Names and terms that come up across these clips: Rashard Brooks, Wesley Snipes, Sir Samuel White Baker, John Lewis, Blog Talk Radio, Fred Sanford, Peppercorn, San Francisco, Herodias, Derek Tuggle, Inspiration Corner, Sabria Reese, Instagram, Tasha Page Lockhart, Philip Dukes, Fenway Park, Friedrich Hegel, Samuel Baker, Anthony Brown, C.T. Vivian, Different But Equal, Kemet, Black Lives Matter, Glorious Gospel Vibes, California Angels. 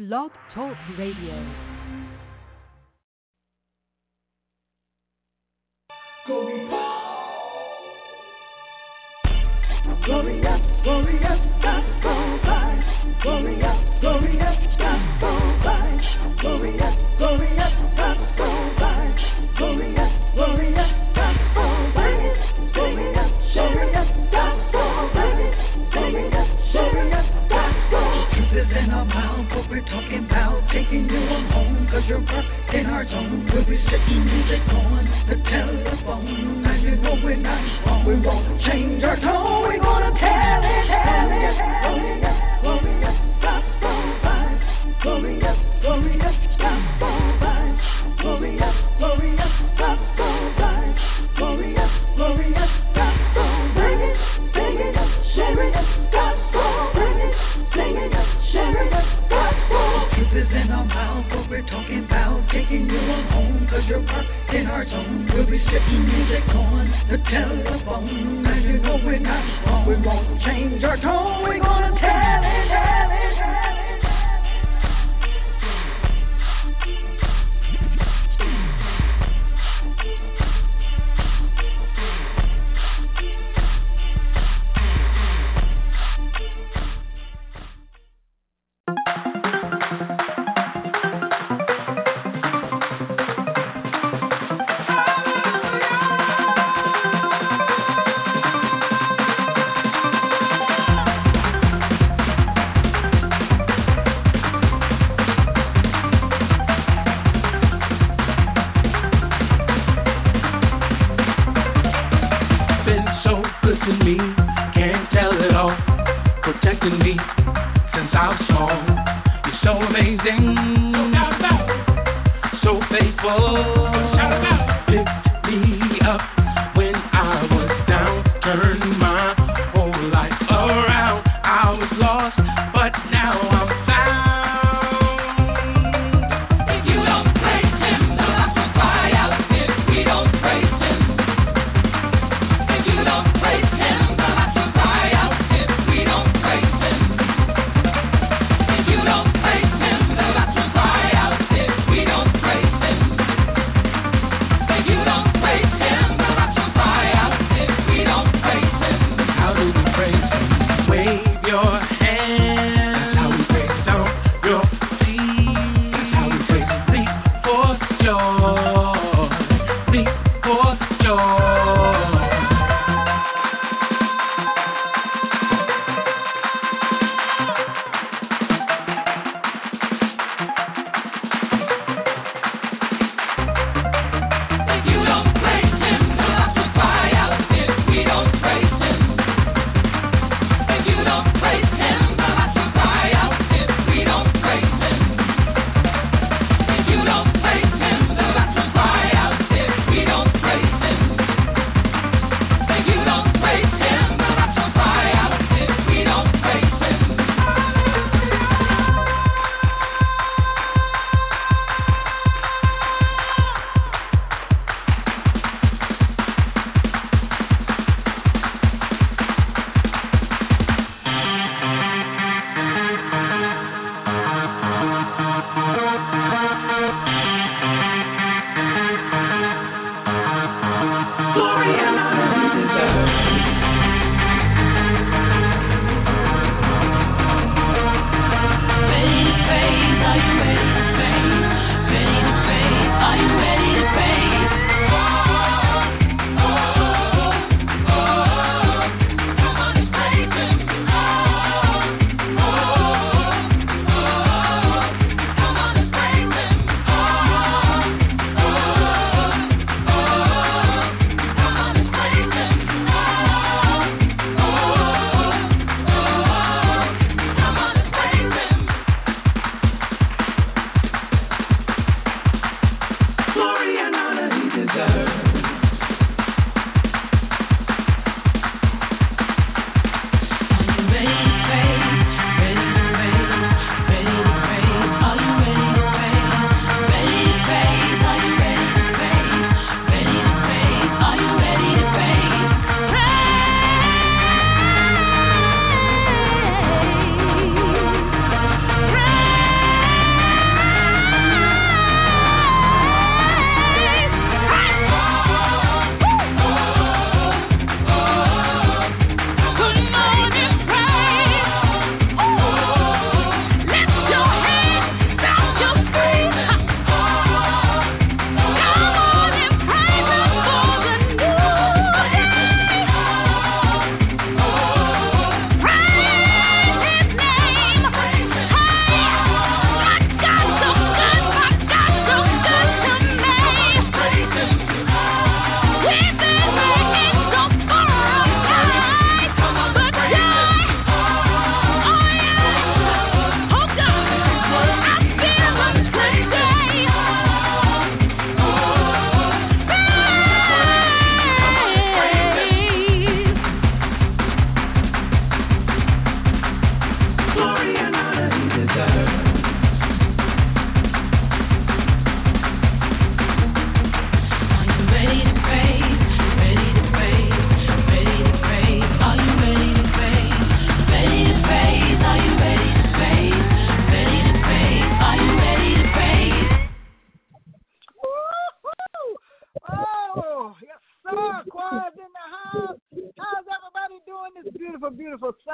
Blog Talk Radio. In our mouth, what we're talking about, taking you on home, cause you're rough in our zone. We'll be setting music on the telephone, and you know we're not wrong. We won't change our tone, we're gonna tell it. Glorious Gospel Vibes, glorious Gospel Vibes, glorious Gospel Vibes, glorious Gospel Vibes, singing us, sharing us, Gospel Vibes, singing us, sharing us, Gospel. Truth is in our mouth, what we're talking about, taking you on home, cause you're part in our zone. We'll be sitting music on the telephone, and you know we're not wrong. We won't change our tone, we're gonna tell it.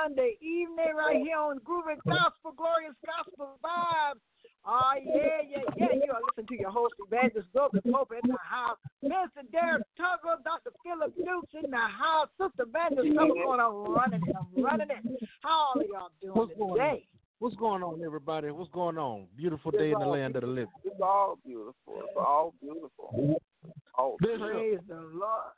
Sunday evening right here on Grooving Gospel, Glorious Gospel Vibes. Oh, yeah. You are listening to your host, Evangelist Dope the Pope in the house. Mr. Derek Tuggle, Dr. Philip Dukes in the house. Sister Evangelist Dope going on running it. How are y'all doing today? What's going on, everybody? What's going on? Beautiful day in the land of the living. It's all beautiful. It's all beautiful. Oh, praise the Lord.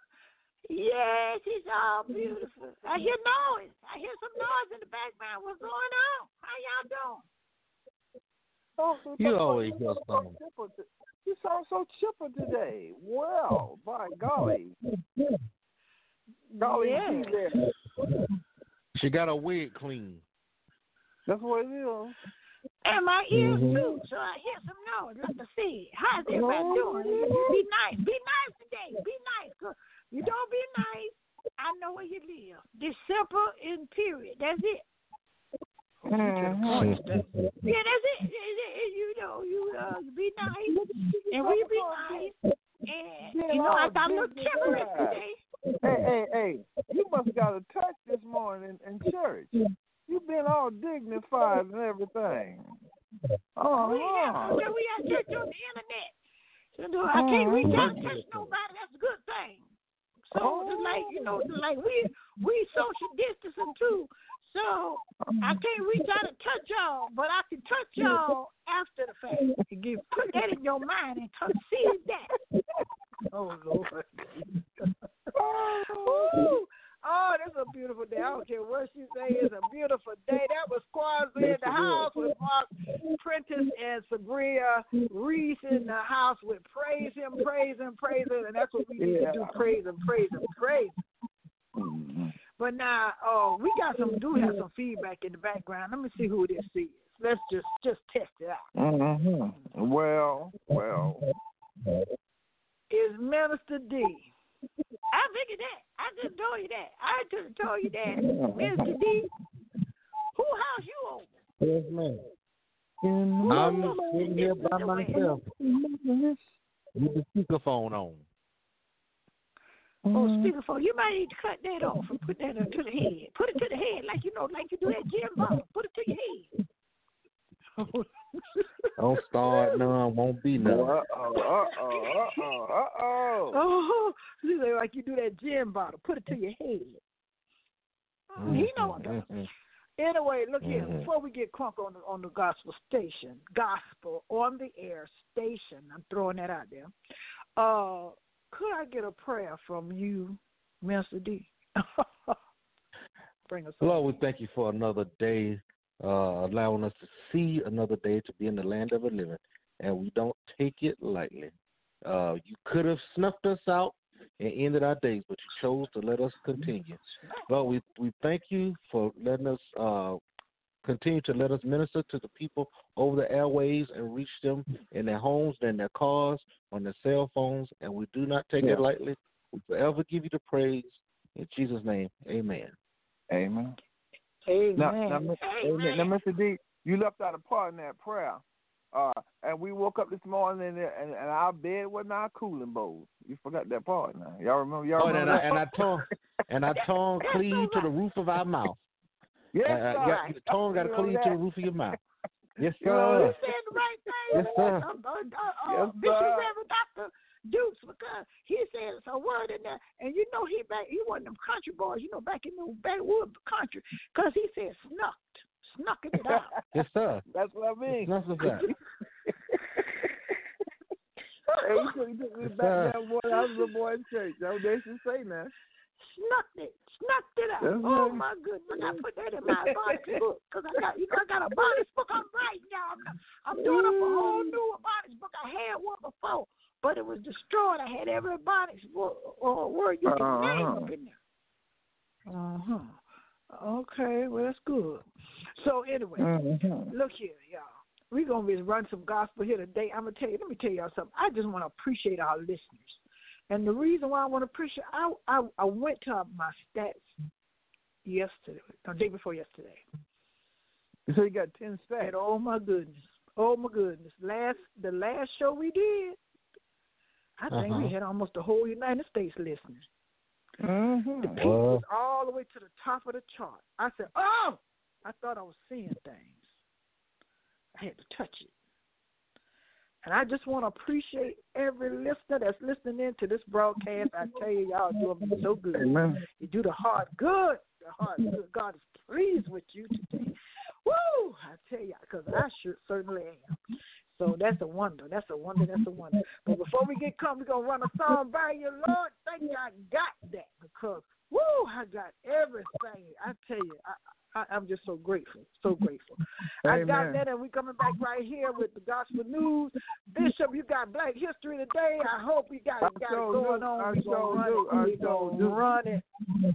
Yes, it's all beautiful. I hear noise. I hear some noise in the background. What's going on? How y'all doing? You always hear something. You sound so chipper today. Well, by golly. Golly, yeah. She got her wig clean. That's what it is. And my ears too, so I hear some noise. Let me see. How's everybody doing? Be nice. Be nice today. Be nice. You don't be nice. I know where you live. This simple and period. That's it. Mm-hmm. Yeah, that's it. You know, you be nice, and we be nice. And you know, I got a little temperate today. Hey! You must have got a touch this morning in church. You've been all dignified and everything. Oh, we out church on the internet. I can't reach out and touch nobody. That's a good thing. So we social distancing too. So I can't reach out and touch y'all, but I can touch y'all after the fact. Put that in your mind and conceive that. Oh Lord. Oh, this is a beautiful day. I don't care what you say. It's a beautiful day. That was Squads in the house with Mark Prentice and Sabria Reese in the house with Praise Him. And that's what we need to do, praise Him. But now, we have some feedback in the background. Let me see who this is. Let's just test it out. Mm-hmm. Well. It's Minister D. I figured that. I just told you that. Mr. D, who house you over? Yes, ma'am. I'm sitting here by myself with the speakerphone on. Oh, speakerphone. You might need to cut that off and put that to the head. Put it to the head like you do that gym ball. Put it to your head. Don't start none, won't be none. Uh-oh. Oh, like you do that gin bottle. Put it to your head. He know what I'm doing. Anyway, look here. Before we get crunk on the gospel on the air station, I'm throwing that out there. Could I get a prayer from you, Mr. D? Bring us on. Lord, we thank you for another day. Allowing us to see another day, to be in the land of the living, and we don't take it lightly. You could have snuffed us out and ended our days, but you chose to let us continue. Lord, we thank you for letting us continue to let us minister to the people over the airwaves and reach them in their homes, in their cars, on their cell phones, and we do not take it lightly. We forever give you the praise. In Jesus' name, amen. Amen. Now, Mr. D, you left out a part in that prayer. And we woke up this morning and our bed wasn't our cooling bowls. You forgot that part now. Y'all remember that? And our tongue cleaved to the roof of our mouth. Yes, sir. The tongue got to cleave to the roof of your mouth. Yes, sir. You said the right thing. Yes, sir. Bishop Reverend Dr. Dukes, because he said it's a word in there, and you know he one of them country boys, you know, back in the backwood country, because he said snuck it out. Yes, sir. That's what I mean. That's what I mean. I was a boy in church. That's what they should say now. Snucked it out. That's my goodness! I put that in my Bible book because I got a Bible book. I'm writing, y'all. I'm doing up a whole new Bible book. I had one before, but it was destroyed. I had everybody's word you can name up in there. Okay, well, that's good. So, anyway, look here, y'all. We're going to be run some gospel here today. I'm going to tell you, let me tell y'all something. I just want to appreciate our listeners. And the reason why I want to appreciate, I went to my stats day before yesterday. So you got 10 stats. And oh, my goodness. The last show we did, I think we had almost the whole United States listening. Mm-hmm. The peak was all the way to the top of the chart. I said, oh, I thought I was seeing things. I had to touch it. And I just want to appreciate every listener that's listening in to this broadcast. I tell you, y'all doing me so good. Amen. You do the heart good. The heart good. God is pleased with you today. Woo! I tell you, because I sure certainly am. So that's a wonder. That's a wonder. That's a wonder. But before we get come, we're going to run a song by you, Lord. Thank you I got that because, woo, I got everything. I tell you, I'm just so grateful, so grateful. Amen. I got that, and we're coming back right here with the gospel news. Bishop, you got Black History today. I hope you got so it going on. We going to run it.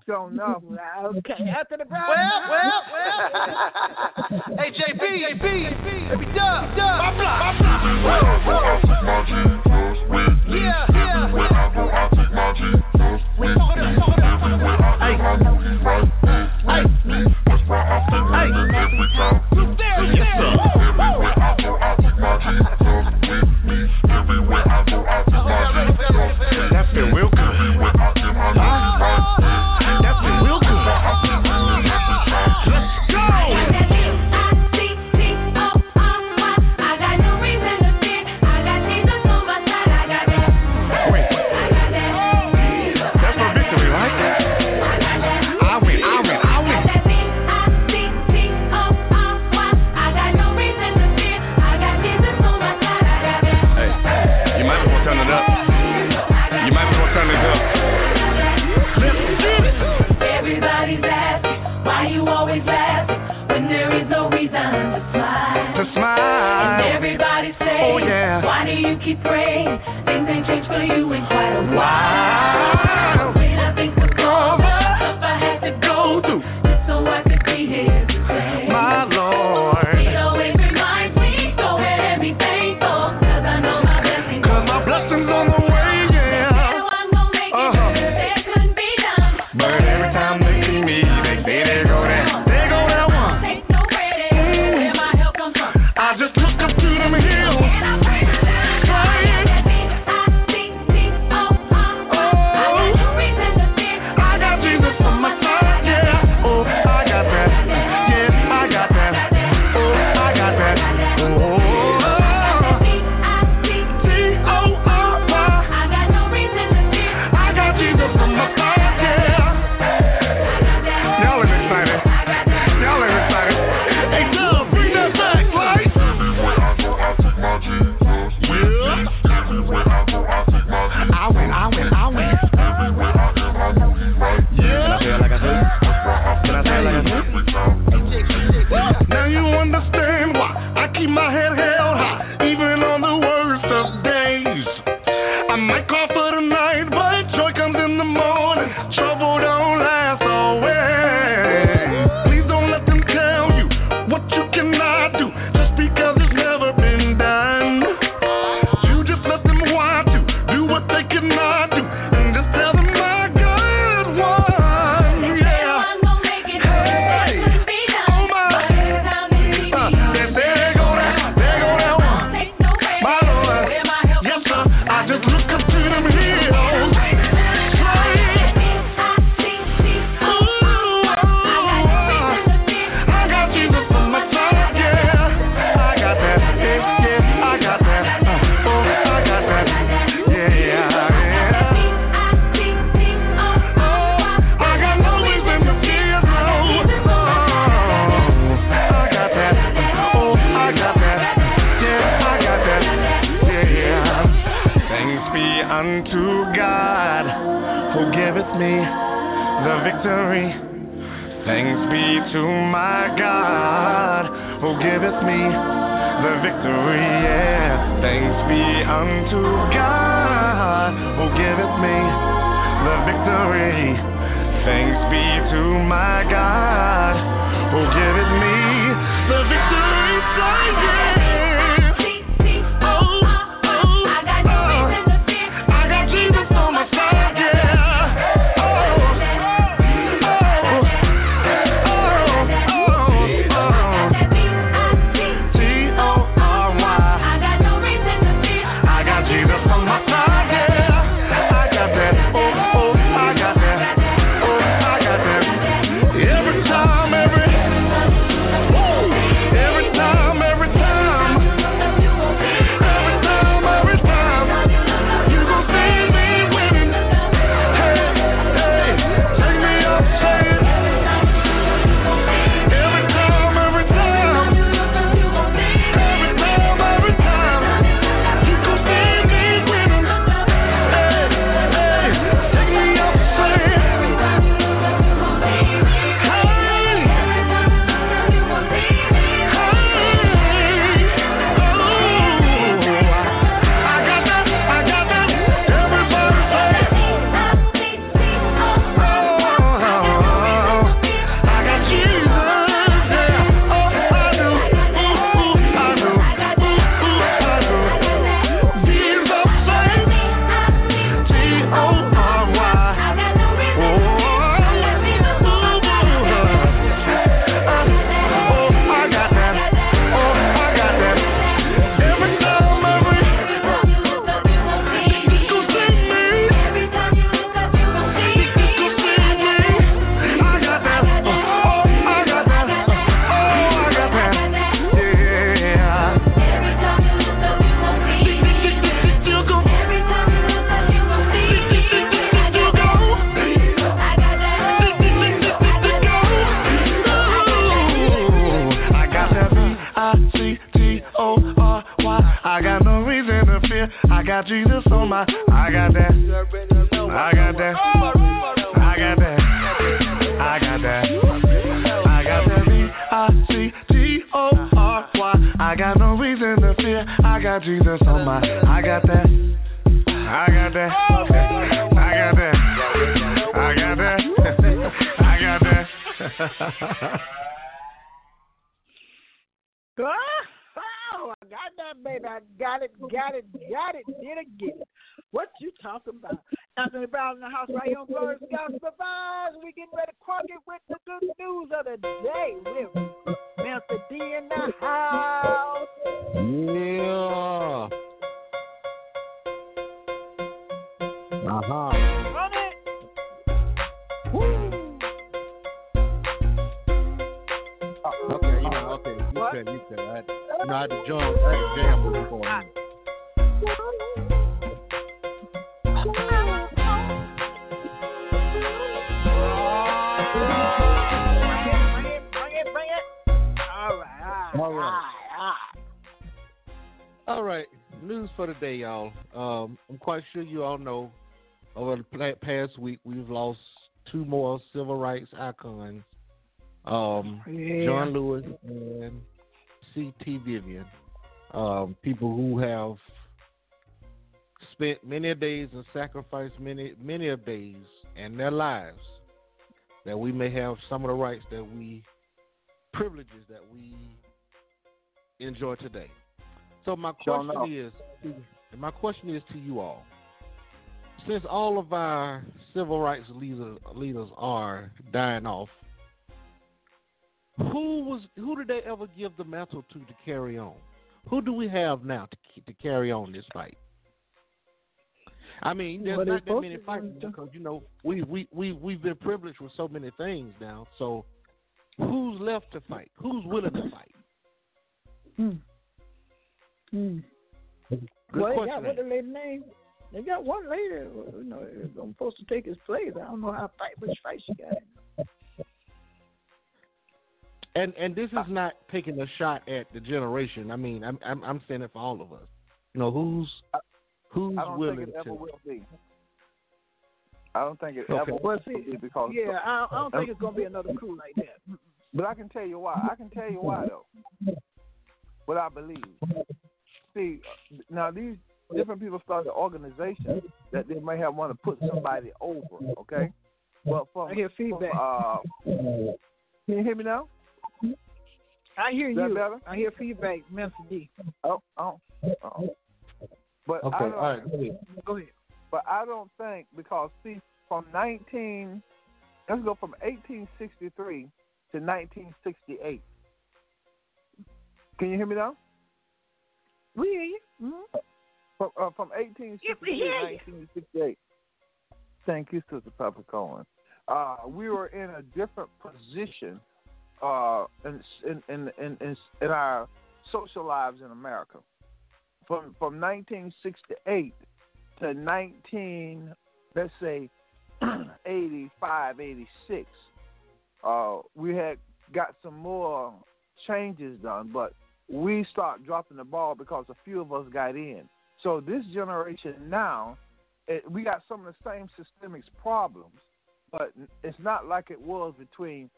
So no. Okay, Anthony Brown. Well. Hey, JB. Let me dub. My block. Yeah. Everywhere I go, I take my Jesus with me. Everywhere I go, I got that. I got no reason to fear. I got Jesus on my. I got that. I got that. I got that. I got that. I got that. B-I-C-T-O-R-Y. I got no reason to fear. I got Jesus on my. I got that. I got that. I got that. I got that. I got that. Oh, I got that, baby. I got it. Did it get it. What you talking about? Anthony Brown in the house right here on Glorious Gospel Vibes. We getting ready to crack it with the good news of the day. We're Master D in the house. Yeah. Run it. Woo. Oh, okay, you know, okay. You said that. You know, I had to jump. I had to jam with before. Bring it. All right. News for the day, y'all. I'm quite sure you all know over the past week we've lost two more civil rights icons, John Lewis and C.T. Vivian, people who have spent many days and sacrificed many of days and their lives that we may have some of the rights that we, privileges that we enjoy today. So my question is to you all, since all of our civil rights leaders are dying off, who did they ever give the mantle to carry on? Who do we have now to carry on this fight? I mean, there's not that many fights because, you know, we've been privileged with so many things now. So who's left to fight? Who's willing to fight? Well, they got what the lady name? They got one lady, you know, I'm supposed to take his place. I don't know which fight she got in. And this is not taking a shot at the generation. I mean, I'm saying it for all of us. You know, who's willing to? I don't think it ever will be. I don't think it ever will be because I don't think it's gonna be another crew like that. But I can tell you why. though. What I believe. See, now these different people started organizations that they may have wanted to put somebody over. Okay. Well, I hear feedback. Can you hear me now? I hear you. Better? I hear feedback, Master D. Oh. But okay, all right. Go ahead. But I don't think because see, let's go from 1863 to 1968. Can you hear me now? We hear you. Mm-hmm. From 1863 to 1968. Thank you, Sister Papa Cohen. We were in a different position. In our social lives in America, from 1968 to 85, 86, we had got some more changes done, but we start dropping the ball because a few of us got in. So this generation now, we got some of the same systemic problems, but it's not like it was between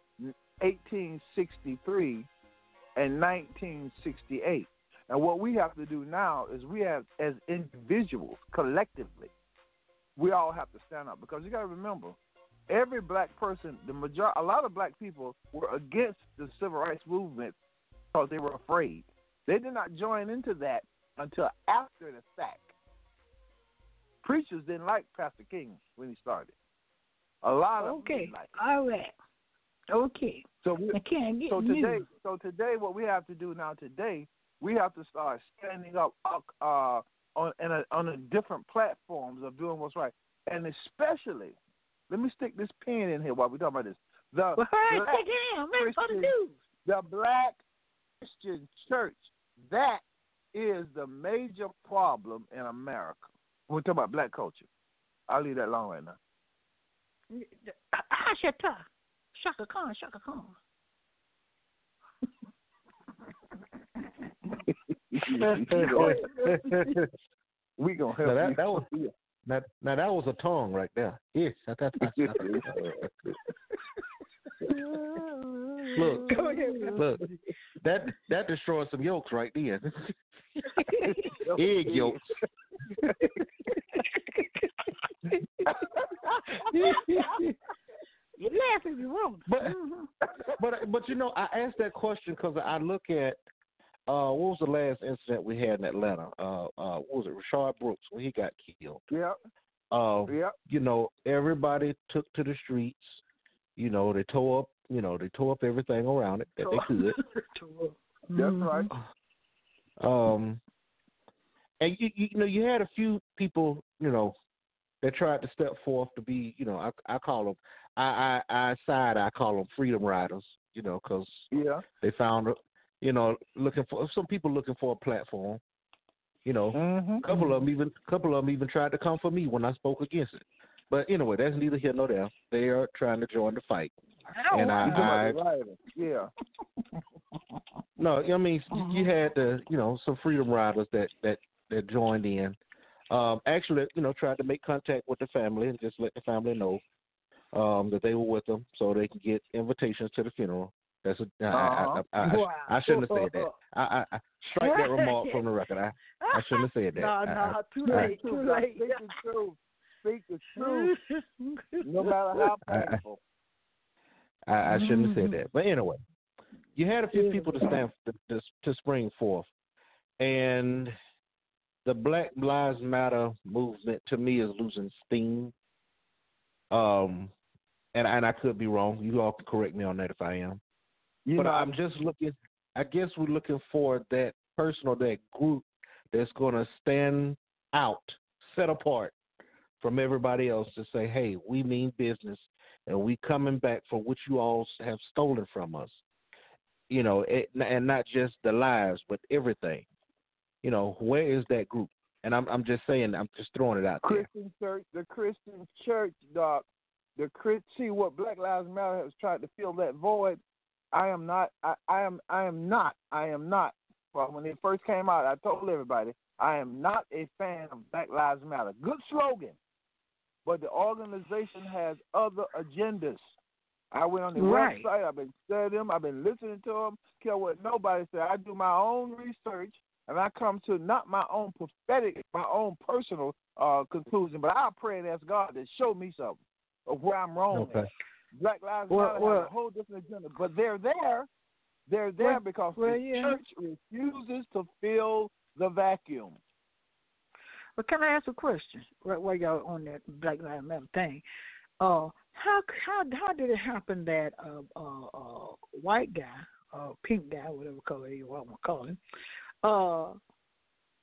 1863 and 1968. And what we have to do now is we have, as individuals, collectively, we all have to stand up because you got to remember, every black person, a lot of black people were against the civil rights movement because they were afraid. They did not join into that until after the fact. Preachers didn't like Pastor King when he started. A lot of them didn't like him. All right. Okay. So today, what we have to do now today, we have to start standing up on a different platforms of doing what's right, and especially, let me stick this pen in here while we're talking about this. The Black Christian Church, that is the major problem in America. We're talking about black culture. I'll leave that alone right now. Shaka Khan. We gonna help now you. That was a tongue right there. Yes, look, that destroys some yolks right there. Egg yolks. You laugh if you want. But you know, I asked that question because I look at what was the last incident we had in Atlanta? What was it? Rashard Brooks, when he got killed. Yep. You know, everybody took to the streets. You know, they tore up everything around it that they could. That's right. And you know, you had a few people, you know, that tried to step forth to be, you know, I call them freedom riders, you know, because they found, you know, some people looking for a platform, you know, a couple of them even tried to come for me when I spoke against it. But anyway, that's neither here nor there. They are trying to join the fight. No, I mean, you had the, you know, some freedom riders that joined in. Actually, you know, tried to make contact with the family and just let the family know that they were with them, so they can get invitations to the funeral. That's I shouldn't have said that. I strike that remark from the record. I shouldn't have said that. Too late. Speak the truth. No matter how painful. I shouldn't have said that. But anyway, you had a few people to stand to spring forth, and the Black Lives Matter movement, to me, is losing steam. And I could be wrong. You all can correct me on that if I am. But I'm just looking. I guess we're looking for that person or that group that's going to stand out, set apart from everybody else, to say, "Hey, we mean business, and we coming back for what you all have stolen from us." You know, and not just the lives, but everything. You know, where is that group? And I'm just saying, I'm just throwing it out there. The Christian church, dog. See what Black Lives Matter has tried to fill that void. I am not. Well, when it first came out, I told everybody I am not a fan of Black Lives Matter. Good slogan, but the organization has other agendas. I went on the website. I've been studying them. I've been listening to them. Care what nobody said. I do my own research. And I come to not my own prophetic, my own personal conclusion, but I pray and ask God to show me something of where I'm wrong. Okay. Black Lives Matter has a whole different agenda, but they're there. They're there because the church refuses to fill the vacuum. Well, can I ask a question? Right while y'all on that Black Lives Matter thing, how did it happen that white guy, pink guy, whatever color you want to call him,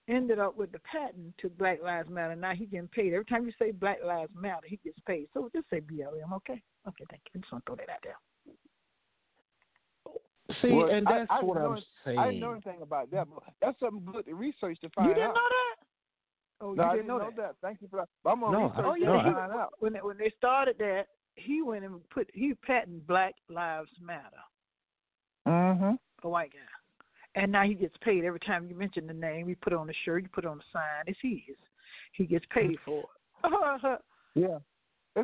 ended up with the patent to Black Lives Matter. Now he getting paid. Every time you say Black Lives Matter, he gets paid. So just say BLM, okay? Okay, thank you. I just want to throw that out there. See, well, and that's what I'm saying. I didn't know anything about that, but that's something good to research to find out. You didn't know that? Oh, no, I didn't know that. Thank you for that. But I'm going to research to find out. When they started that, he went and patented Black Lives Matter. Mm-hmm. A white guy. And now he gets paid every time you mention the name. You put on a shirt, you put on a sign. It's his. He gets paid for it. Yeah,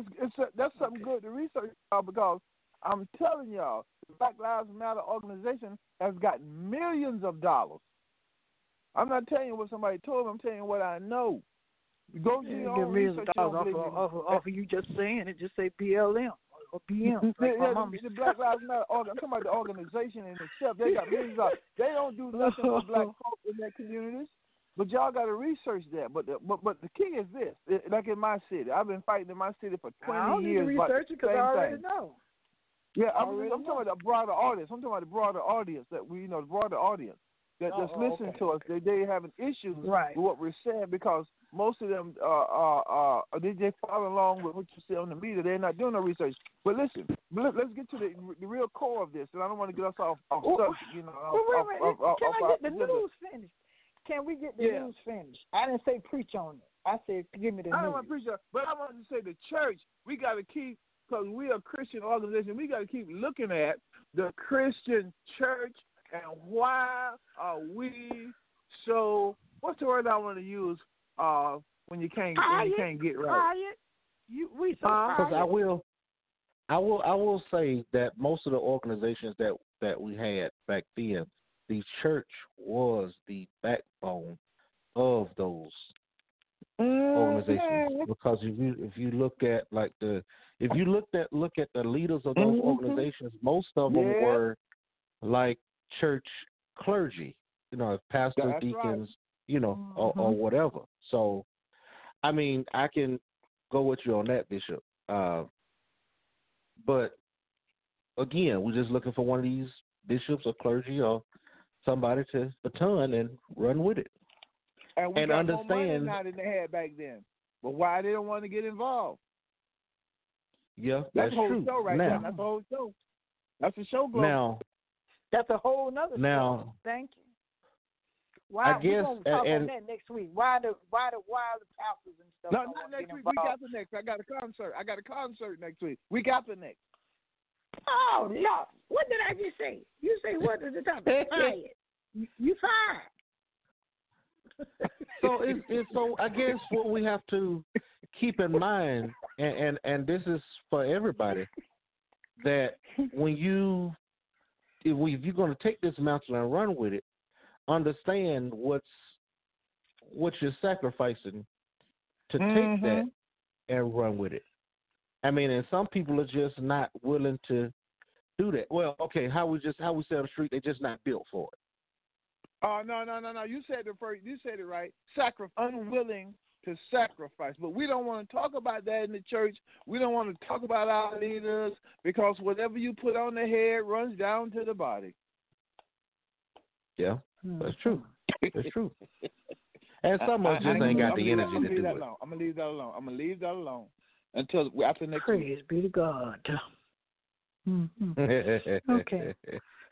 that's something good to research, y'all, because I'm telling y'all, the Black Lives Matter organization has gotten millions of dollars. I'm not telling you what somebody told me. I'm telling you what I know. Go to your own research. Off of you just saying it. Just say BLM. Or BM, like the Black Lives Matter. I'm talking about the organization in itself. They got millions of. They don't do nothing for black folks in their communities. But y'all got to research that. But the key is this. Like in my city, I've been fighting in my city for 20 years. I don't need to research it because I already know. Yeah, I'm talking about the broader audience. I'm talking about the broader audience that we, you know, the broader audience that just listening to us. They having issues with what we're saying because. Most of them they follow along with what you see on the media. They're not doing no research. But listen, let's get to the real core of this, and I don't want to get us off subject. You know, Can I get the news finished? Can we get the news finished? I didn't say preach on it. I said give me the news. I don't want to preach on it, but I want to say the church. We got to keep, because we are a Christian organization. We got to keep looking at the Christian church and why are we So what's the word I want to use when you can't get right? Quiet. Because I will say that most of the organizations that we had back then, the church was the backbone of those organizations. Mm-hmm. Because if you look at the leaders of those mm-hmm. organizations, most of them yeah. were like church clergy, pastors, that's deacons, right. Mm-hmm. or whatever. So, I mean, I can go with you on that, Bishop. But again, we're just looking for one of these bishops or clergy or somebody to baton and run with it. And we got more money not in the head back then. But why they don't want to get involved? Yeah, that's true. Show right now. That's the whole show. That's the show, Glow. Now, that's a whole nother show. Thank you. Why I guess, we talk about that next week? Why the pastors and stuff? No, next week. We got the next. I got a concert next week. We got the next. Oh no! What did I just say? You say what is the topic? You fine. So so I guess what we have to keep in mind, and this is for everybody, that if you're going to take this mountain and run with it, understand what you're sacrificing to mm-hmm. take that and run with it. I mean, and some people are just not willing to do that. Well, okay, how we say on the street, they're just not built for it. Oh no! You said it right. Unwilling to sacrifice, but we don't want to talk about that in the church. We don't want to talk about our leaders because whatever you put on the head runs down to the body. Yeah. That's true. And some of us just ain't got the energy to do it. I'm going to leave that alone until after next week. Praise be to God. Mm-hmm. Okay.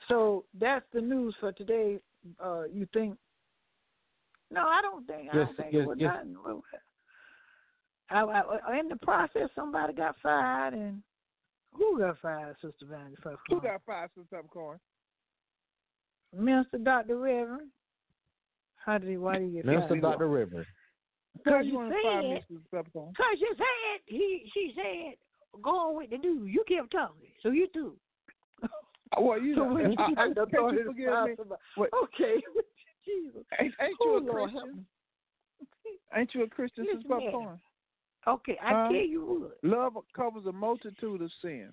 So that's the news for today. You think? No, I don't think. In the process, somebody got fired. And who got fired, Sister Vanity? Who got fired, Sister Popcorn? Minister Dr. Reverend. Why did you get fired? Minister Dr. Reverend. Because you said, she said, go on with the news. You kept talking, so you too. Well, you know. Can't you forgive me? Okay. Jesus. Ain't you a Christian, Sister Popcorn? Okay, I tell you would. Love covers a multitude of sin.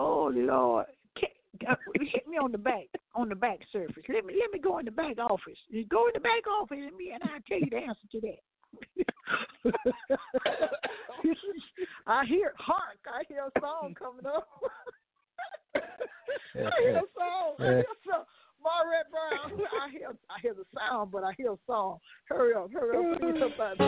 Oh, Lord. Hit me on the back surface. Let me go in the back office. You go in the back office and I'll tell you the answer to that. I hear a song coming up. I hear a song. Marrett Brown. I hear the sound, but I hear a song. Hurry up, please somebody.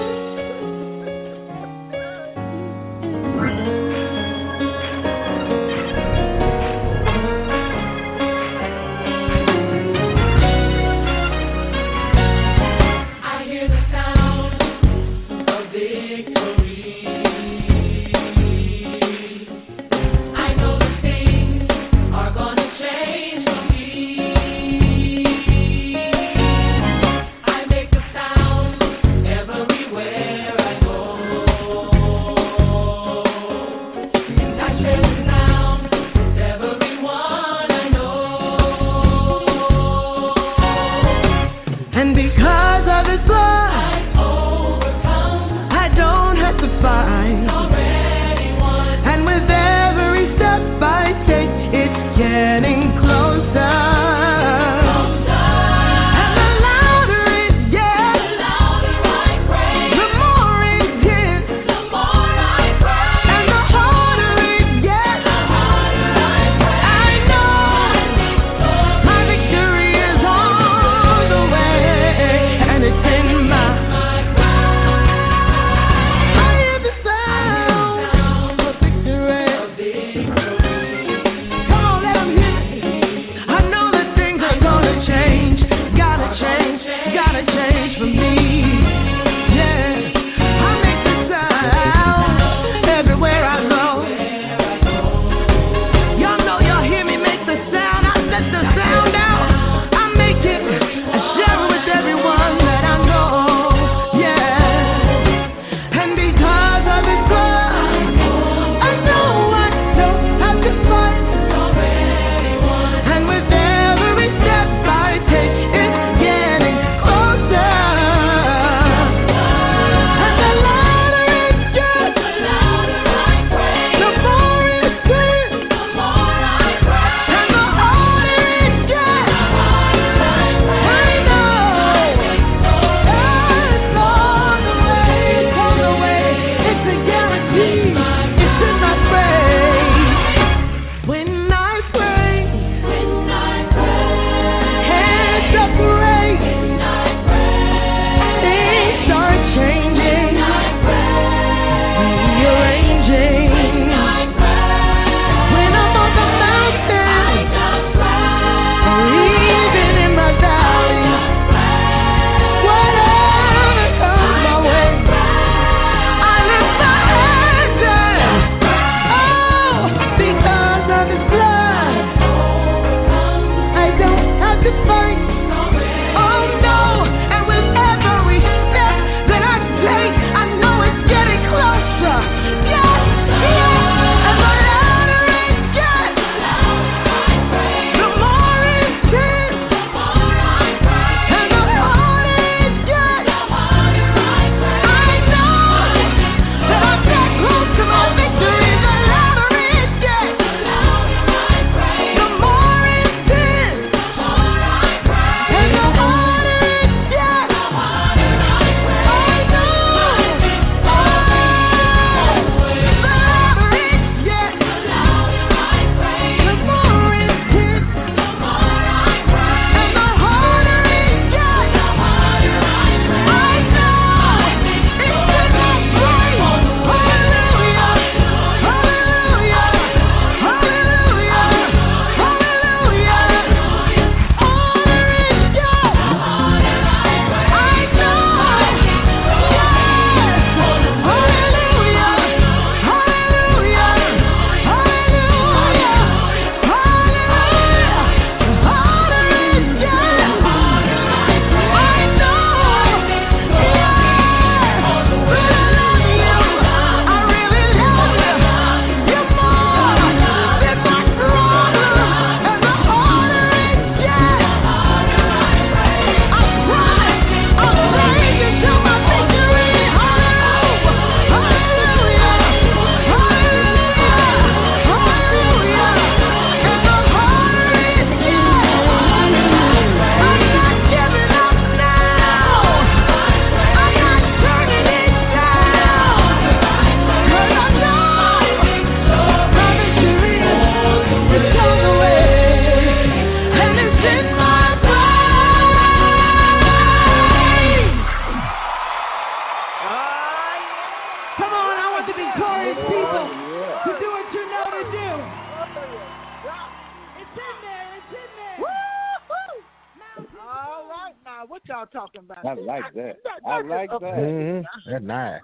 y'all talking about. I like that. I like that. Mm-hmm. That's nice.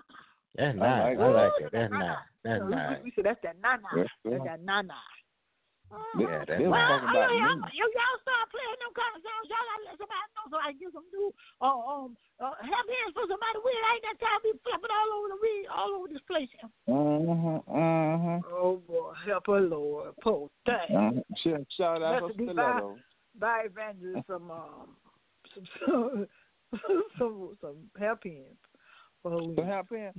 That's nice. I like it. That's nice. That's nice. We said that's that na-na. That's that na-na. Yeah, that's well, y'all start playing them kind of songs. Y'all gotta let somebody know so I can get some new have hands for somebody weird. I ain't got time to be flipping all over the weed, all over this place. Oh boy, help her Lord, poor thing. Shout out to Stiletto. By Evangelist some hairpins. Some hairpins.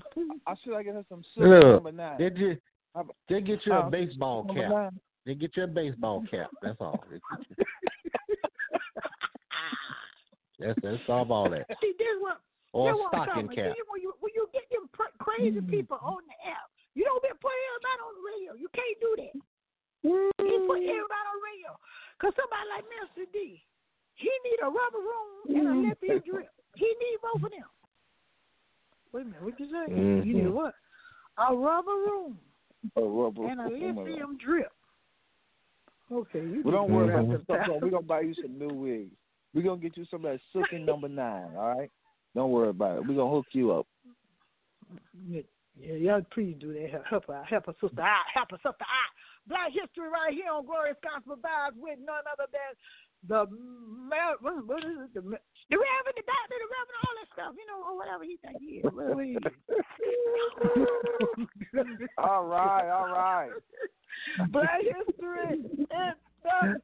I should I get her some silver number 9. They get you a baseball cap. They get you a baseball cap. That's all. That's all that. See, this one, or a stocking cap. When you get them crazy people on the app, you don't put everybody on the radio. You can't do that. You put everybody on the radio. Because somebody like Mr. D, he need a rubber room and a lefty drip. He need both of them. Wait a minute, what you say? You need what? A rubber room and a lithium drip. Okay, we don't worry about that. We're going to buy you some new wigs. We're going to get you some of that silken number 9, all right? Don't worry about it. We're going to hook you up. Yeah, y'all please do that. Help her sister out. Black history right here on Glorious Gospel Vibes with none other than the Reverend, the Doctor, the Reverend, all that stuff, you know, or whatever he think he is. Whatever he is. All right. Black history is the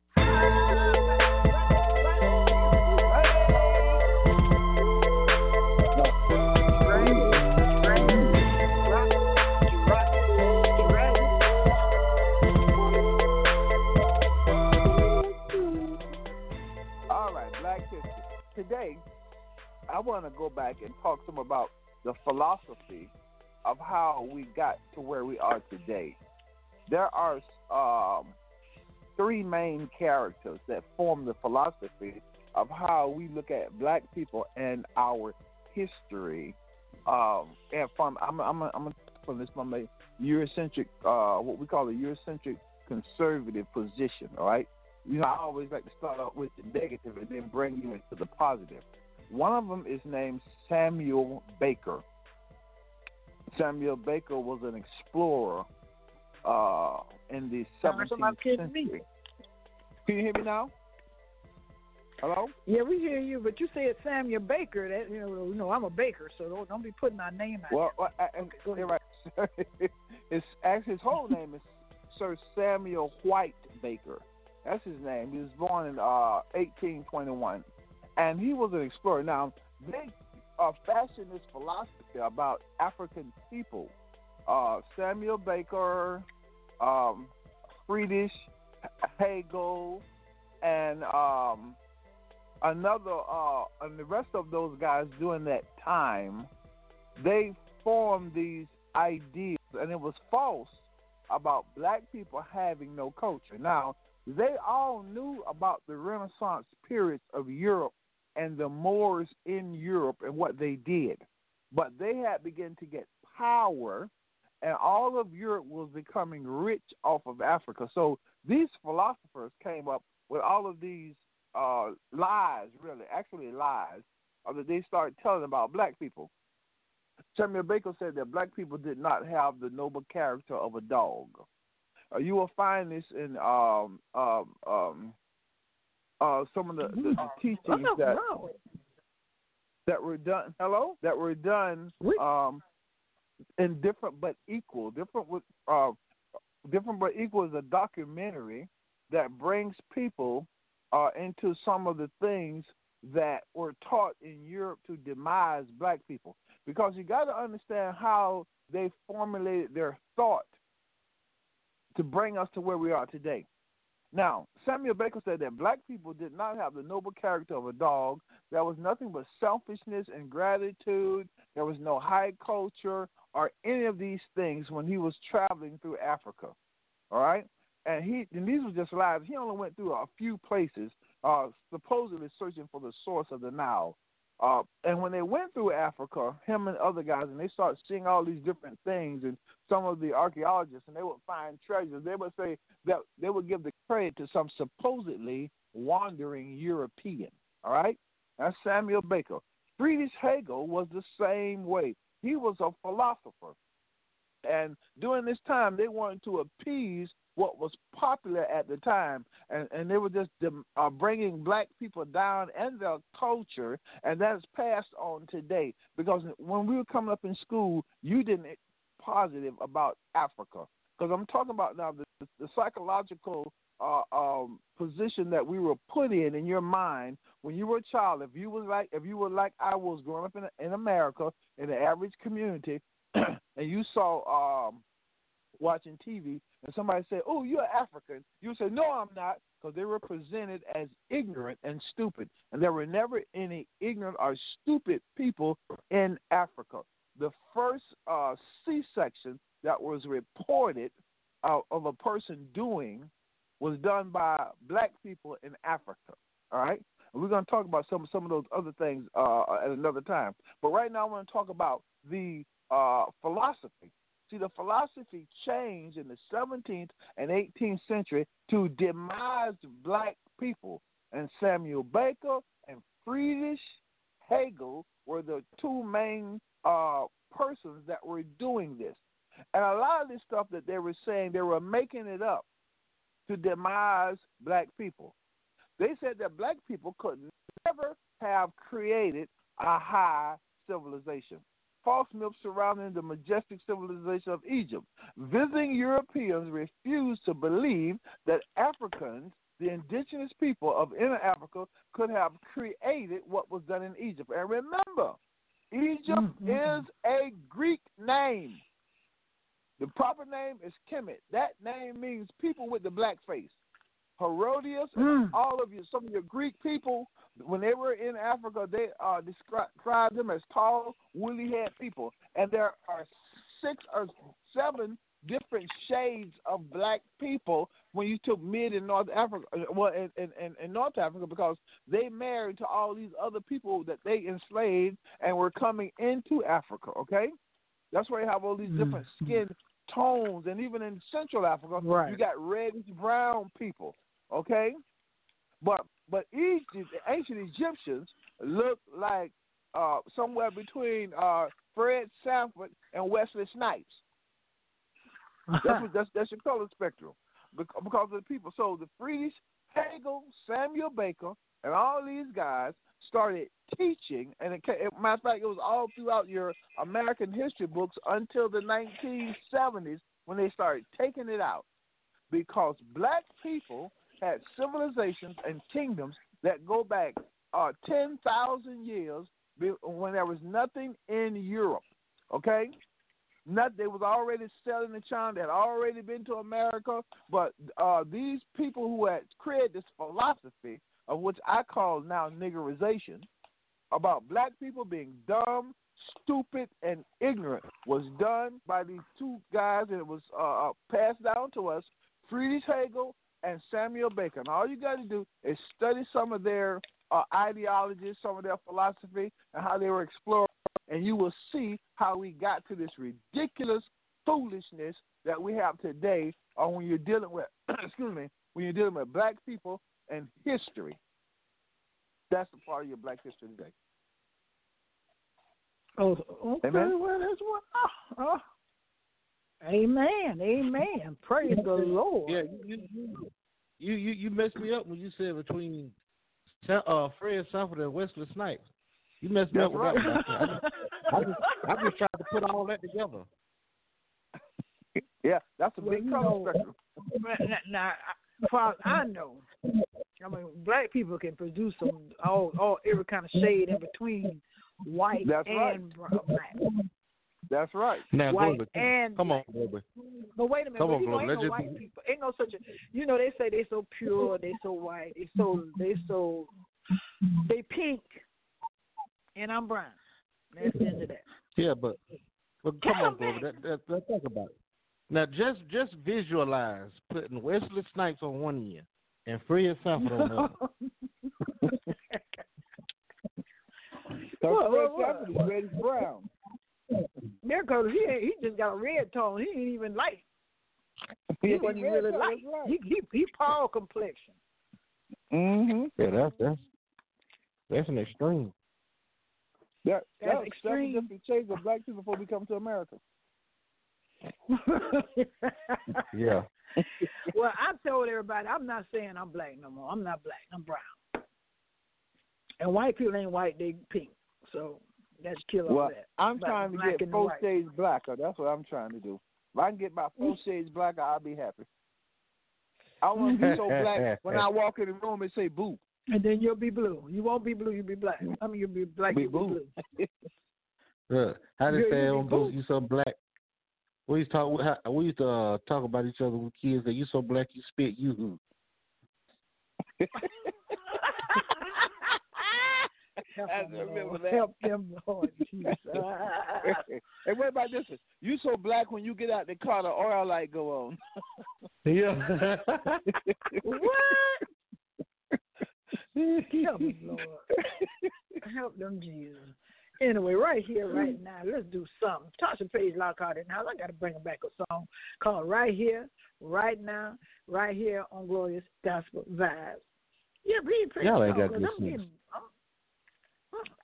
All right, Black history. Today, I want to go back and talk some about the philosophy of how we got to where we are today. There are three main characters that form the philosophy of how we look at black people and our history. I'm from this from a Eurocentric, what we call a Eurocentric conservative position. All right, you know, I always like to start out with the negative and then bring you into the positive. One of them is named Samuel Baker. Samuel Baker was an explorer. In the 17th century. Can you hear me now? Hello? Yeah, we hear you, but you said Samuel Baker. That you know, I'm a baker, so don't be putting our name out. Well, okay, right. It's actually his whole name is Sir Samuel White Baker. That's his name. He was born in 1821, and he was an explorer. Now they fashioned this philosophy about African people. Samuel Baker, Friedrich Hegel, and and the rest of those guys during that time, they formed these ideas, and it was false about black people having no culture. Now, they all knew about the Renaissance periods of Europe and the Moors in Europe and what they did, but they had begun to get power. And all of Europe was becoming rich off of Africa. So these philosophers came up with all of these lies that they started telling about black people. Samuel Baker said that black people did not have the noble character of a dog. You will find this in some of the teachings that were done. Hello, that were done. And Different But Equal. Different But Equal is a documentary that brings people into some of the things that were taught in Europe to demise black people. Because you got to understand how they formulated their thought to bring us to where we are today. Now, Samuel Baker said that black people did not have the noble character of a dog. There was nothing but selfishness and ingratitude. There was no high culture or any of these things when he was traveling through Africa. All right? And these were just lies. He only went through a few places, supposedly searching for the source of the Nile. And when they went through Africa, him and other guys, and they started seeing all these different things, and some of the archaeologists, and they would find treasures. They would say that they would give the credit to some supposedly wandering European, all right? That's Samuel Baker. Friedrich Hegel was the same way. He was a philosopher. And during this time, they wanted to appease what was popular at the time, and they were just bringing black people down and their culture, and that is passed on today. Because when we were coming up in school, you didn't positive about Africa. Because I'm talking about now the psychological position that we were put in your mind when you were a child. If you were like I was growing up in America, in the average community, and you saw watching TV and somebody said, "Oh, you're African," you say, "No, I'm not," because they were presented as ignorant and stupid, and there were never any ignorant or stupid people in Africa. The first C-section that was reported of a person doing was done by black people in Africa, all right? And we're going to talk about some of those other things at another time. But right now I want to talk about the philosophy. See, the philosophy changed in the 17th and 18th century to demise black people. And Samuel Baker and Friedrich Hegel were the two main persons that were doing this. And a lot of this stuff that they were saying, they were making it up to demise black people. They said that black people could never have created a high civilization. False myths surrounding the majestic civilization of Egypt. Visiting Europeans refused to believe that Africans, the indigenous people of Inner Africa, could have created what was done in Egypt. And remember, Egypt is a Greek name. The proper name is Kemet. That name means people with the black face. Herodias and all of you, some of your Greek people, when they were in Africa, they described them as tall, woolly-haired people. And there are 6 or 7 different shades of black people when you took mid and North Africa, well, in North Africa, because they married to all these other people that they enslaved and were coming into Africa, okay? That's why you have all these different skin tones. And even in Central Africa, right, you got reddish-brown people, okay? But the ancient Egyptians looked like somewhere between Fred Sanford and Wesley Snipes. That's your color spectrum because of the people. So the Friedrich Hegel, Samuel Baker, and all these guys started teaching. And matter of fact, it was all throughout your American history books until the 1970s when they started taking it out, because black people had civilizations and kingdoms that go back 10,000 years when there was nothing in Europe, okay? They was already selling the China. They had already been to America. But these people who had created this philosophy, of which I call now niggerization, about black people being dumb, stupid, and ignorant, was done by these two guys, and it was passed down to us, Friedrich Hegel and Samuel Baker. And all you got to do is study some of their ideologies, some of their philosophy, and how they were exploring, and you will see how we got to this ridiculous foolishness that we have today when you're dealing with, when you're dealing with black people and history. That's the part of your black history today. Oh, okay. Amen. Well, that's what. Amen. Amen. Praise the Lord. Yeah, you messed me up when you said between Fred Sanford and Wesley Snipes. You messed me up with that. I just tried to put all that together. Yeah, that's a big color spectrum. Now, far as I know, I mean, black people can produce all every kind of shade in between white black. That's right. Now, white and come on, baby. But wait a minute, come on, ain't no white people. Ain't no such a, you know, they say they so pure, they so white, they pink, and I'm brown. That's the end of that. Yeah, but come on, baby. Let's talk about it. Now, just visualize putting Wesley Snipes on one ear and Fred Sanford on the other. Fred Sanford is reddish brown. There goes he just got a red tone. He ain't even light. He wasn't really light. He pale complexion. Mm-hmm. Yeah, that's That's an extreme. That's extreme. That's just a change of black people before we come to America. Yeah. Well, I told everybody, I'm not saying I'm black no more. I'm not black. I'm brown. And white people ain't white. They pink. So that's killing all that. I'm trying to get 4 shades blacker. That's what I'm trying to do. If I can get my 4 shades blacker, I'll be happy. I want to be so black when I walk in the room and say boo. And then you'll be blue. You won't be blue. You'll be black. I mean, you'll be black. You'll be blue. Look, how did Sam Booth, you so black? We used to talk about each other with kids that you so black you spit you. Help them, Lord Jesus. Hey, what about this? You so black when you get out the car, the oil light go on. Yeah. What? Help them, Lord. Help them, Jesus. Anyway, right here, right now, let's do something. Tasha Page Lockhart in the house. I got to bring her back a song called Right Here, Right Now, Right Here on Glorious Gospel Vibes. Yeah, please, please. Y'all ain't got this news.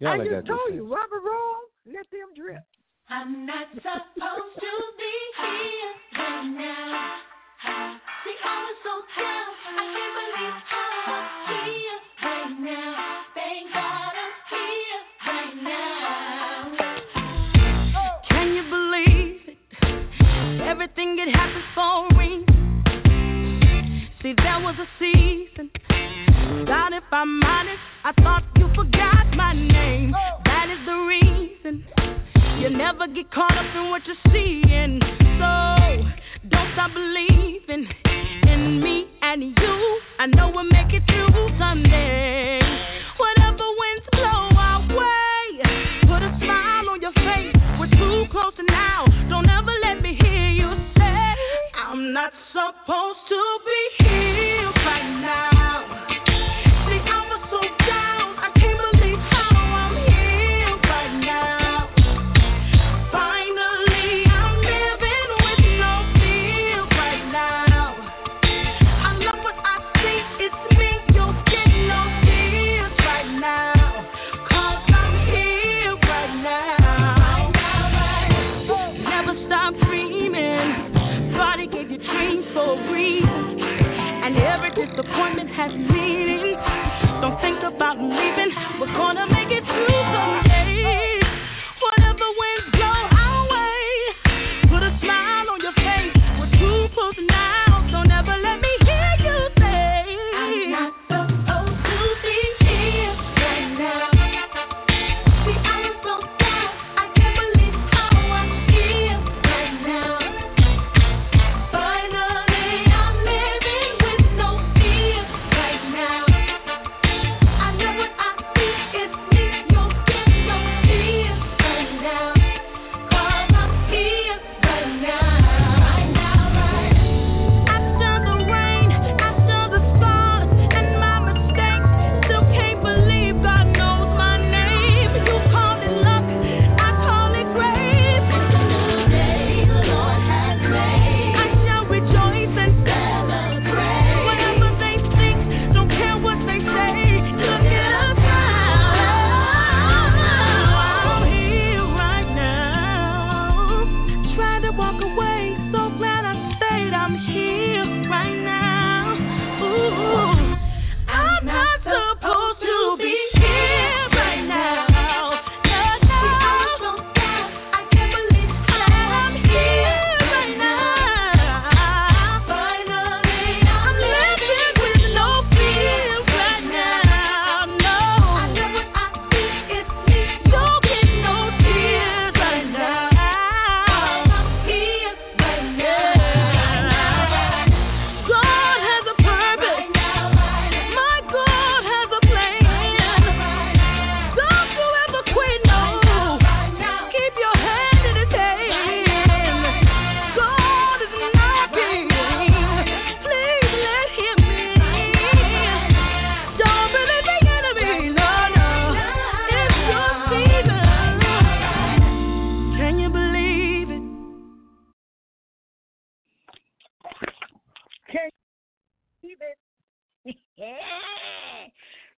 I just told you, rubber roll, let them drip. I'm not supposed to be here right now. See, I was so down, I can't believe I'm here right now. Thank God I'm here right now. Oh. Can you believe it? Everything that happens for a reason. See, there was a season. God, if I'm honest, I thought you forgot my name. That is the reason you never get caught up in what you're seeing. So don't stop believing in me and you. I know we'll make it through someday. Whatever winds blow our way, put a smile on your face. We're too close to now. Don't ever let me hear you say I'm not supposed to be here right now. Disappointment has meaning. Don't think about leaving. We're gonna make it through someday. Whatever winds blow our way, put a smile on your face. We're too close now. Don't ever let me hear you say I'm not supposed to be here right now. See, I was so down. I can't believe how I'm here right now. Finally.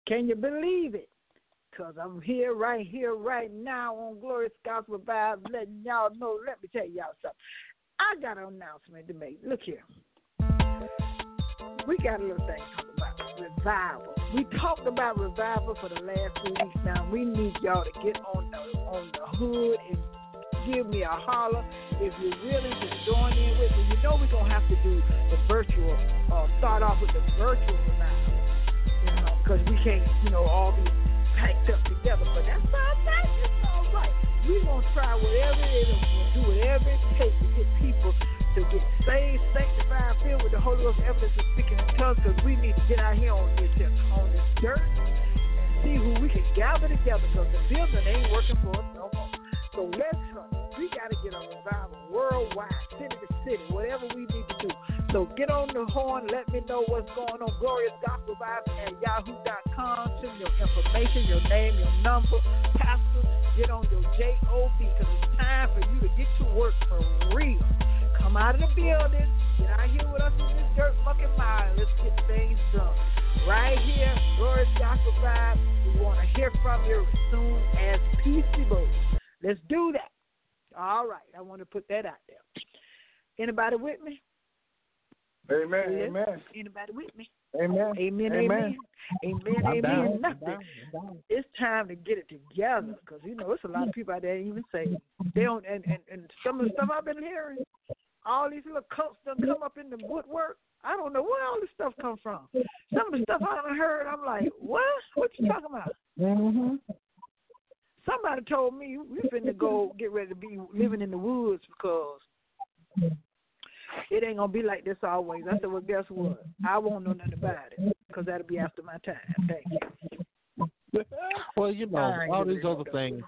Can you believe it? because I'm here, right now on Glorious Gospel Vibes, letting y'all know. Let me tell y'all something. I got an announcement to make. Look here. We got a little thing to talk about, revival. We talked about revival for the last 2 weeks now. We need y'all to get on the hood and give me a holler if you're willing to join in with me. You know we're going to have to do the virtual, start off with the virtual revival, you know, because we can't, you know, all be packed up together. But that's all right. That's all right. We're going to try whatever it is. We're going to do whatever it takes to get people to get saved, sanctified, filled with the Holy Ghost, evidence of speaking in tongues, because we need to get out here on this dirt and see who we can gather together, because the building ain't working for us no more. So let's go. We got to get on revival worldwide, city to city, whatever we need to do. So get on the horn. Let me know what's going on. Glorious Gospel Vibes at yahoo.com. Send your information, your name, your number. Pastor, get on your J-O-B, because it's time for you to get to work for real. Come out of the building. Get out here with us in this dirt mucking mile. Let's get things done. Right here, Glorious Gospel Vibes. We want to hear from you as soon as possible. Let's do that. All right, I want to put that out there. Anybody with me? Amen, yes. Amen. Anybody with me? Amen, amen, amen, amen, amen. Amen. Nothing. It's time to get it together, because you know it's a lot of people out there even say they don't. And some of the stuff I've been hearing, all these little cults that come up in the woodwork. I don't know where all this stuff come from. Some of the stuff I done heard, I'm like, what? What you talking about? Mm-hmm. Somebody told me we finna go get ready to be living in the woods because it ain't gonna be like this always. I said, well, guess what? I won't know nothing about it, because that'll be after my time. Thank you. Well, you know, all these other things,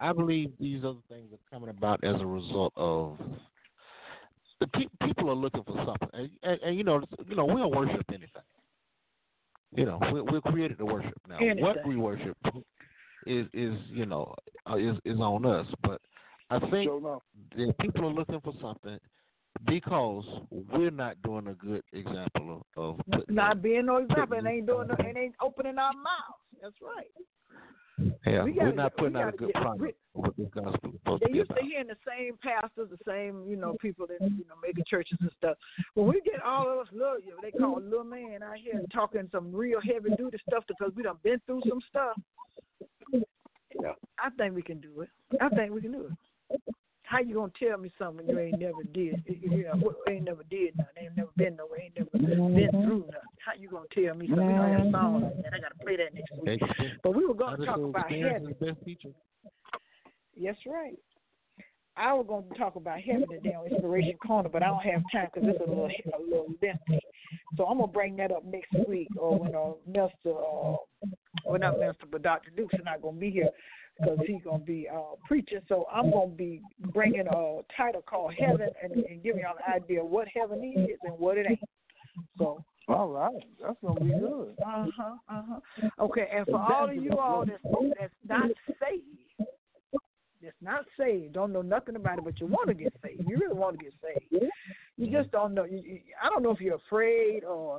I believe these other things are coming about as a result of the people are looking for something, and you know, we don't worship anything. You know, we're created to worship now. Anything. What we worship is on us, but I think that people are looking for something because we're not doing a good example of not being no example and ain't opening our mouths. That's right. Yeah, we're not putting out a good product. What the gospel is supposed to be about. They used to hear the same pastors, the same people that mega churches and stuff. When we get all of us they call little man out here talking some real heavy duty stuff because we done been through some stuff. Yeah. I think we can do it. How you gonna tell me something you ain't never did? Ain't never did nothing. Ain't never been nowhere. Ain't never been through nothing. How you gonna tell me something? I got a song like that. I gotta play that next week. But we were gonna talk about heaven. Yes, right. I was gonna talk about heaven today on Inspiration Corner, but I don't have time because it's a little lengthy. So I'm gonna bring that up next week, or when Dr. Dukes is not gonna be here because he's gonna be preaching. So I'm gonna be bringing a title called Heaven and giving y'all an idea of what heaven is and what it ain't. So. All right, that's gonna be good. Okay, and for all of you all that's not saved. That's not saved, don't know nothing about it, but you want to get saved. You really want to get saved. You just don't know. I don't know if you're afraid or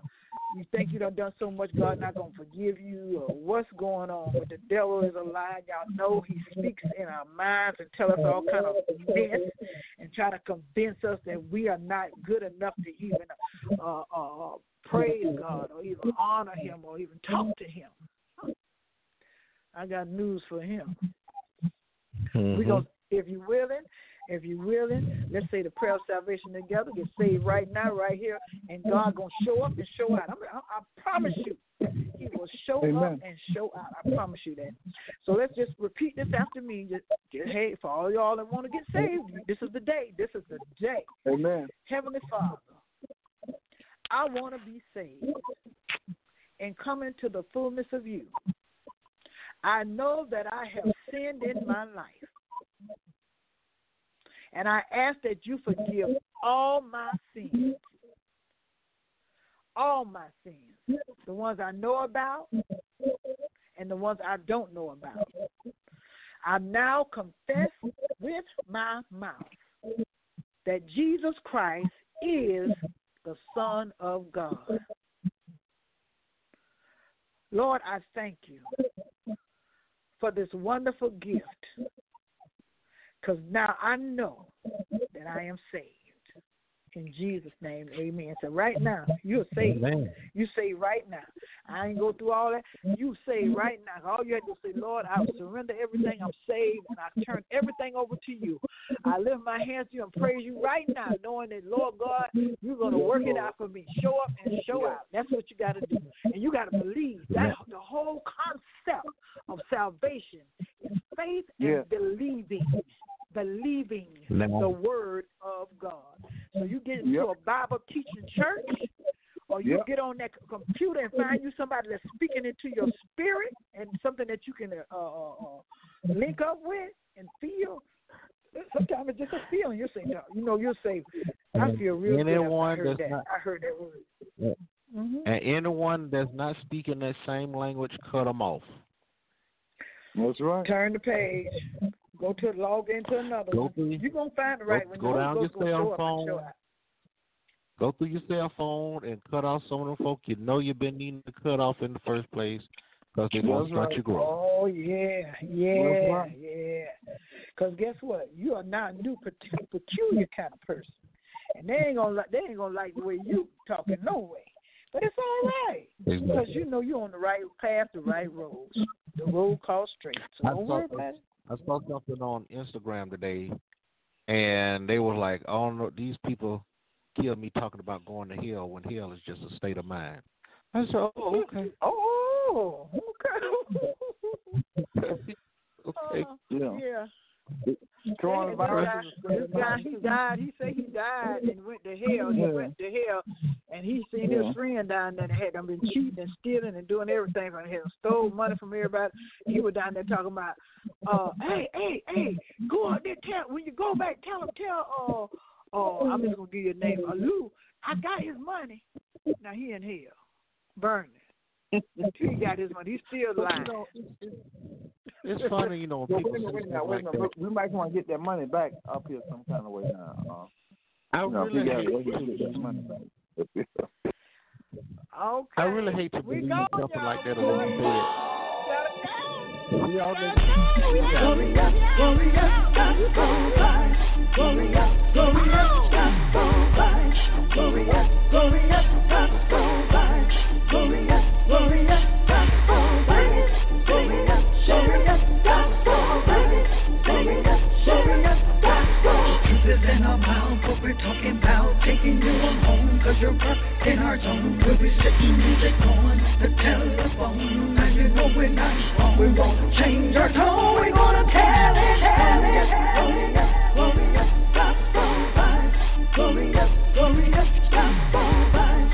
you think you done so much, God not going to forgive you, or what's going on. But the devil is a lie. Y'all know he speaks in our minds and tell us all kind of mess and try to convince us that we are not good enough to even praise God or even honor him or even talk to him. I got news for him. Mm-hmm. We gonna, if you're willing, let's say the prayer of salvation together. Get saved right now, right here, and God gonna show up and show out. I promise you, He will show up and show out. I promise you that. So let's just repeat this after me. Hey, for all y'all that want to get saved, this is the day. This is the day. Amen. Heavenly Father, I want to be saved and come into the fullness of you. I know that I have sinned in my life, and I ask that you forgive all my sins, the ones I know about and the ones I don't know about. I now confess with my mouth that Jesus Christ is the Son of God. Lord, I thank you for this wonderful gift, because now I know that I am saved. In Jesus' name, amen. So right now, you're saved. Amen. You say right now. I ain't go through all that. You say right now. All you have to say, Lord, I surrender everything. I'm saved, and I turn everything over to you. I lift my hands to you and praise you right now, knowing that, Lord God, you're going to work it out for me. Show up and show out. That's what you got to do. And you got to believe. That the whole concept of salvation is faith and believing the word of God. So you get into a Bible teaching church, or you get on that computer and find you somebody that's speaking into your spirit and something that you can link up with and feel. Sometimes it's just a feeling. You're saying, you know, you're saying, I feel real good. I heard that word. Yeah. Mm-hmm. And anyone that's not speaking that same language, cut them off. That's right. Turn the page. Go to log into another one. You're going to find the right one. Go down your cell phone. Go through your cell phone and cut off some of the folk you know you've been needing to cut off in the first place, because they're going to start you growing. Oh, yeah. Because guess what? You are now a new, peculiar kind of person. And they ain't going to like the way you talking no way. But it's all right, because you know you're on the right path, the right road. The road calls straight. So don't worry about it. I saw something on Instagram today, and they were like, "Oh no, these people kill me talking about going to hell when hell is just a state of mind." I said, "Oh, okay." Oh, okay. Okay. Yeah. This guy, he died. He said he died and went to hell. He went to hell, and he seen his friend down there that had them been cheating and stealing and doing everything from him, stole money from everybody. He was down there talking about, hey, go out there, when you go back, tell him, I'm just gonna give you a name, Lou. I got his money. Now he in hell, burning. He got his money. He's still lying. It's funny, you know. Wait a minute. We might want to get that money back up here some kind of way now. I really hate to believe something like that on the bed. We're talking about taking you on home, cause you're up in our zone. We'll be sitting music on the telephone, and you know we're not wrong. We won't change our tone. We're gonna tell it. Glorious Gospel Vibes. Glorious Gospel Vibes. Glorious Gospel Vibes.